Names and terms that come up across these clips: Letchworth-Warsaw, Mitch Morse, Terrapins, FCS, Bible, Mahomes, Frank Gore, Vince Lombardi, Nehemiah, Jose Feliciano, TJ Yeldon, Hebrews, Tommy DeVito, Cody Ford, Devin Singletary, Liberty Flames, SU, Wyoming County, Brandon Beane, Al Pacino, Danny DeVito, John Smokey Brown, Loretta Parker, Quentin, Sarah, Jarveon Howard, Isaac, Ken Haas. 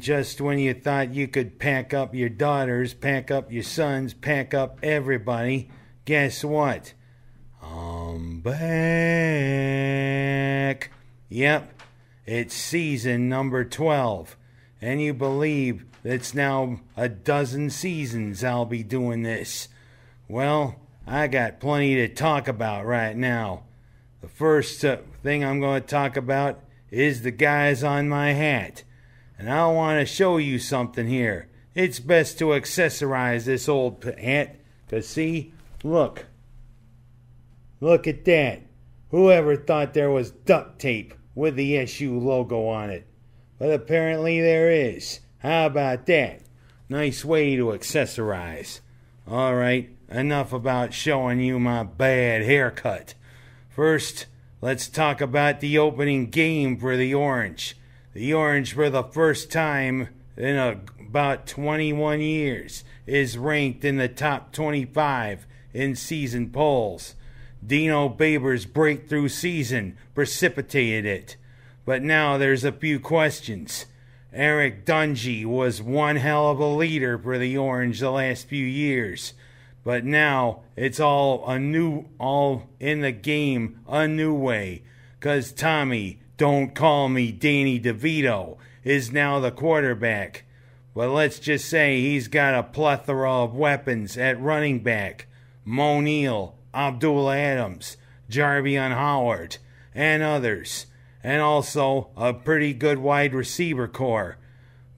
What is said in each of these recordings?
just when you thought you could pack up your daughters, pack up your sons, pack up everybody, guess what? I'm back. Yep, it's season number 12. And you believe it's now a dozen seasons I'll be doing this. Well, I got plenty to talk about right now. The first thing I'm going to talk about is the guys on my hat. And I want to show you something here. It's best to accessorize this old hat. Because see, look. Look at that. Whoever thought there was duct tape with the SU logo on it? But apparently there is. How about that? Nice way to accessorize. Alright, enough about showing you my bad haircut. First, let's talk about the opening game for the Orange. The Orange, for the first time in about 21 years, is ranked in the top 25 in season polls. Dino Baber's breakthrough season precipitated it. But now there's a few questions. Eric Dungy was one hell of a leader for the Orange the last few years. But now it's all in the game, a new way. 'Cause Tommy, don't call me Danny DeVito, is now the quarterback. But let's just say he's got a plethora of weapons at running back. Moniel Abdullah Adams, Jarveon Howard, and others, and also a pretty good wide receiver core.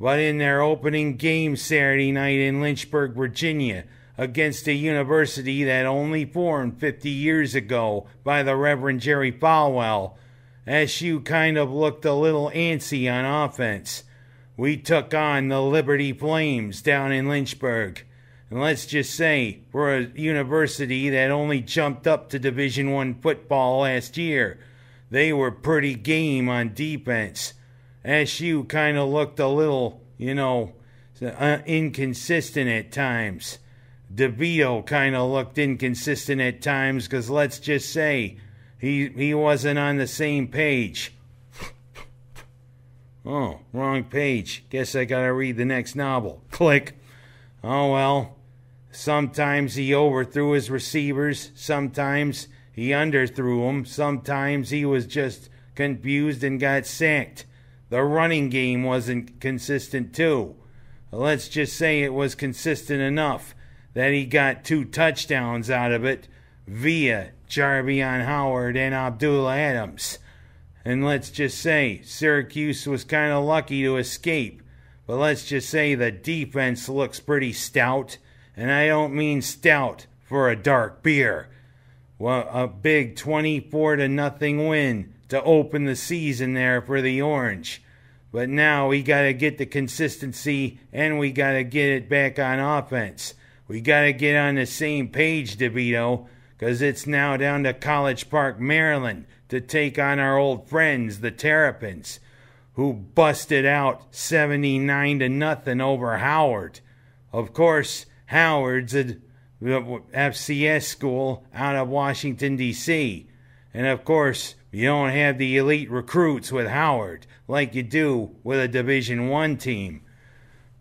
But in their opening game Saturday night in Lynchburg, Virginia, against a university that only formed 50 years ago by the Reverend Jerry Falwell, SU kind of looked a little antsy on offense. We took on the Liberty Flames down in Lynchburg. And let's just say, for a university that only jumped up to Division I football last year, they were pretty game on defense. SU kind of looked a little, inconsistent at times. DeVito kind of looked inconsistent at times because let's just say he wasn't on the same page. Oh, wrong page. Guess I gotta read the next novel. Click. Oh well. Sometimes he overthrew his receivers, sometimes he underthrew them, sometimes he was just confused and got sacked. The running game wasn't consistent too. Let's just say it was consistent enough that he got 2 touchdowns out of it via Jarveon Howard and Abdullah Adams. And let's just say Syracuse was kind of lucky to escape. But let's just say the defense looks pretty stout. And I don't mean stout for a dark beer. Well, a big 24-0 win to open the season there for the Orange. But now we got to get the consistency and we got to get it back on offense. We got to get on the same page, DeVito, because it's now down to College Park, Maryland to take on our old friends, the Terrapins, who busted out 79-0 over Howard. Of course, Howard's a FCS school out of Washington, D.C. And of course, you don't have the elite recruits with Howard like you do with a Division I team.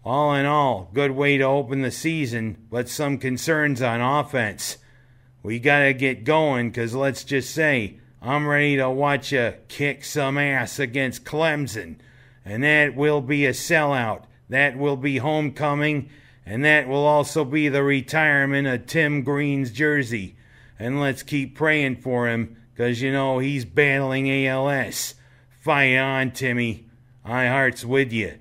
All in all, good way to open the season, but some concerns on offense. We gotta get going, 'cause let's just say, I'm ready to watch you kick some ass against Clemson. And that will be a sellout. That will be homecoming. And that will also be the retirement of Tim Green's jersey. And let's keep praying for him, 'cause he's battling ALS. Fight on, Timmy. My heart's with you.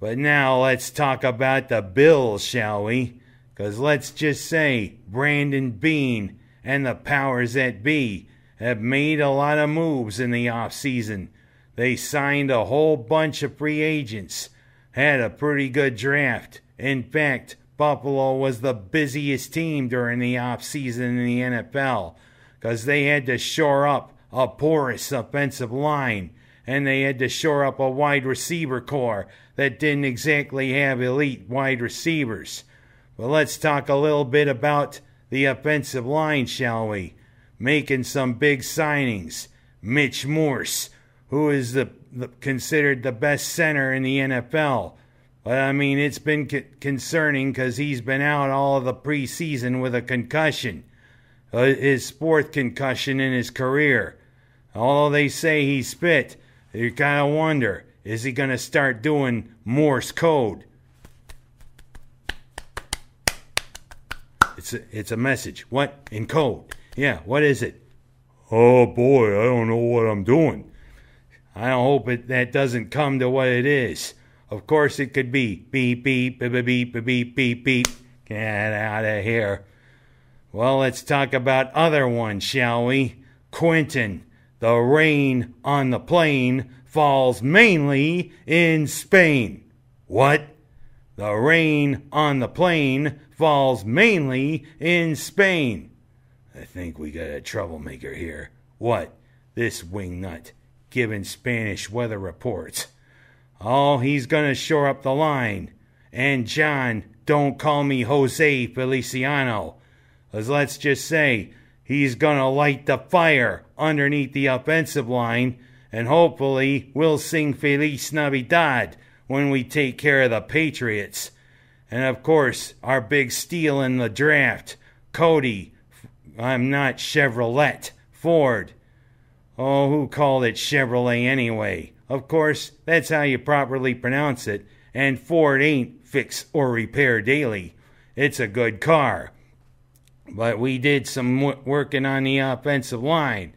But now let's talk about the Bills, shall we? 'Cause let's just say Brandon Beane and the powers that be have made a lot of moves in the offseason. They signed a whole bunch of free agents, had a pretty good draft. In fact, Buffalo was the busiest team during the offseason in the NFL 'cause they had to shore up a porous offensive line. And they had to shore up a wide receiver core that didn't exactly have elite wide receivers. But let's talk a little bit about the offensive line, shall we? Making some big signings. Mitch Morse, who is considered the best center in the NFL. But, I mean, it's been concerning because he's been out all of the preseason with a concussion, his fourth concussion in his career. Although they say he's fit, you kind of wonder, is he going to start doing Morse code? It's a message. What? In code. Yeah, what is it? Oh, boy, I don't know what I'm doing. I hope that doesn't come to what it is. Of course it could be beep, beep, beep, beep, beep, beep, beep, beep. Get out of here. Well, let's talk about other ones, shall we? Quentin. The rain on the plain falls mainly in Spain. What? The rain on the plain falls mainly in Spain. I think we got a troublemaker here. What? This wingnut giving Spanish weather reports. Oh, he's going to shore up the line. And John, don't call me Jose Feliciano. 'Cause let's just say, he's going to light the fire underneath the offensive line. And hopefully, we'll sing Feliz Navidad when we take care of the Patriots. And of course, our big steal in the draft, Cody. I'm not Chevrolet. Ford. Oh, who called it Chevrolet anyway? Of course, that's how you properly pronounce it. And Ford ain't fix or repair daily. It's a good car. But we did some working on the offensive line.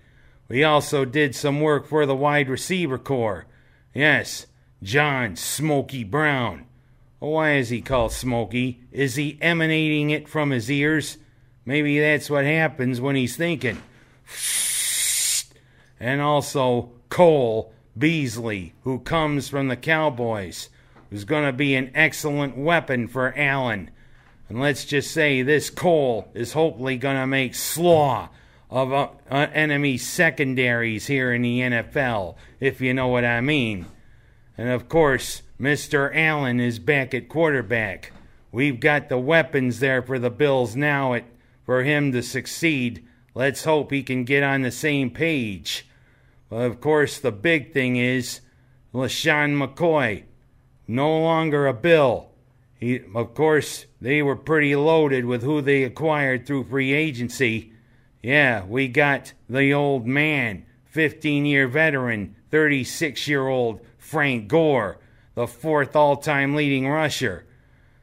We also did some work for the wide receiver corps. Yes, John Smokey Brown. Why is he called Smokey? Is he emanating it from his ears? Maybe that's what happens when he's thinking. And also Cole Beasley, who comes from the Cowboys, who's going to be an excellent weapon for Allen. And let's just say this Cole is hopefully going to make slaw of enemy secondaries here in the NFL, if you know what I mean. And of course, Mr. Allen is back at quarterback. We've got the weapons there for the Bills now for him to succeed. Let's hope he can get on the same page. Well, of course, the big thing is LeSean McCoy, no longer a Bill. He, of course, they were pretty loaded with who they acquired through free agency. Yeah, we got the old man, 15-year veteran, 36-year-old Frank Gore, the fourth all-time leading rusher.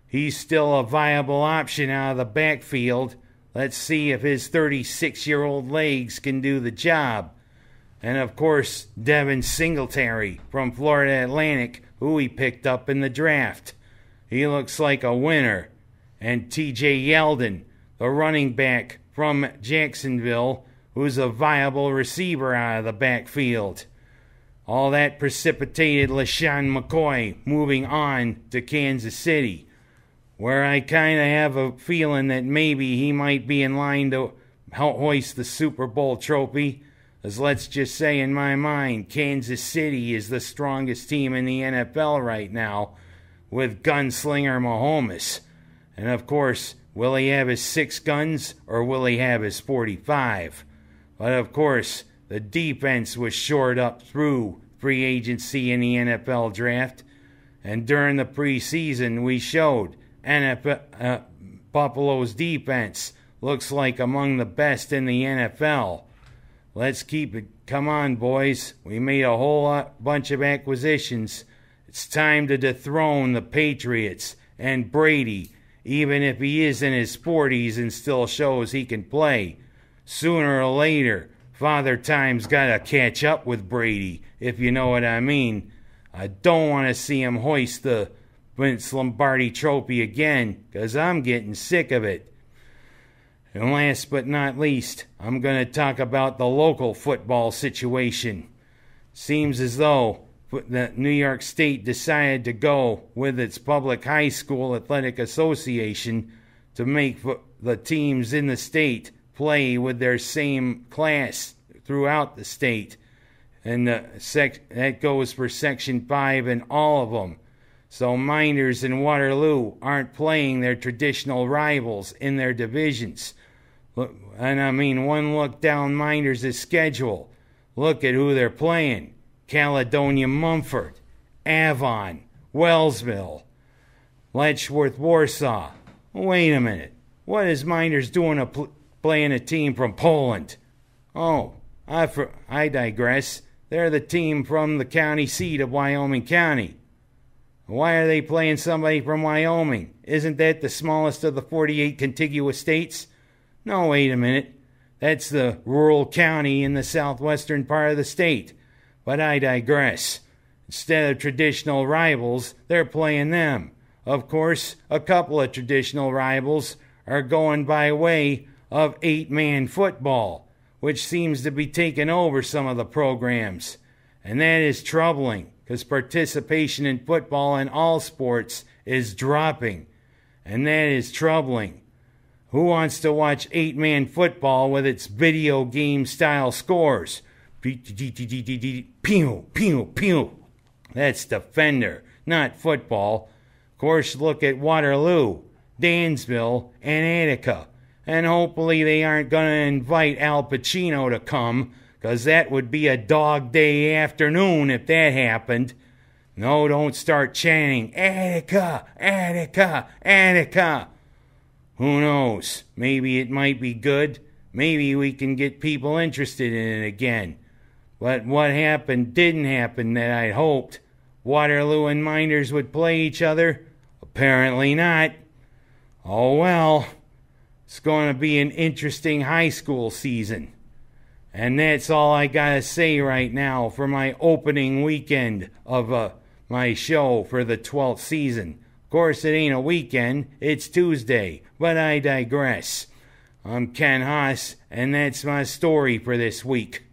He's still a viable option out of the backfield. Let's see if his 36-year-old legs can do the job. And, of course, Devin Singletary from Florida Atlantic, who we picked up in the draft. He looks like a winner. And TJ Yeldon, the running back from Jacksonville, who's a viable receiver out of the backfield. All that precipitated LeSean McCoy moving on to Kansas City, where I kind of have a feeling that maybe he might be in line to hoist the Super Bowl trophy. As let's just say, in my mind, Kansas City is the strongest team in the NFL right now with gunslinger Mahomes. And of course, will he have his 6 guns or will he have his 45? But of course, the defense was shored up through free agency in the NFL draft. And during the preseason, we showed NFL, Buffalo's defense looks like among the best in the NFL. Let's keep it. Come on, boys. We made a whole bunch of acquisitions. It's time to dethrone the Patriots and Brady, even if he is in his 40s and still shows he can play. Sooner or later, Father Time's got to catch up with Brady, if you know what I mean. I don't want to see him hoist the Vince Lombardi trophy again, because I'm getting sick of it. And last but not least, I'm going to talk about the local football situation. Seems as though that New York State decided to go with its public high school athletic association to make the teams in the state play with their same class throughout the state. And that goes for Section 5 and all of them. So Miners and Waterloo aren't playing their traditional rivals in their divisions. One look down Miners' schedule. Look at who they're playing. Caledonia-Mumford, Avon, Wellsville, Letchworth-Warsaw. Wait a minute. What is Miners doing playing a team from Poland? Oh, I digress. They're the team from the county seat of Wyoming County. Why are they playing somebody from Wyoming? Isn't that the smallest of the 48 contiguous states? No, wait a minute. That's the rural county in the southwestern part of the state. But I digress. Instead of traditional rivals, they're playing them. Of course, a couple of traditional rivals are going by way of 8-man football, which seems to be taking over some of the programs. And that is troubling, because participation in football in all sports is dropping. And that is troubling. Who wants to watch 8-man football with its video game-style scores? Pew, pew, pew. That's defender, not football. Of course, look at Waterloo, Dansville, and Attica. And hopefully they aren't going to invite Al Pacino to come, because that would be a dog day afternoon if that happened. No, don't start chanting, Attica, Attica, Attica. Who knows? Maybe it might be good. Maybe we can get people interested in it again. But what happened didn't happen that I hoped. Waterloo and Miners would play each other? Apparently not. Oh well. It's going to be an interesting high school season. And that's all I gotta say right now for my opening weekend of my show for the 12th season. Of course, it ain't a weekend, it's Tuesday, but I digress. I'm Ken Haas, and that's my story for this week.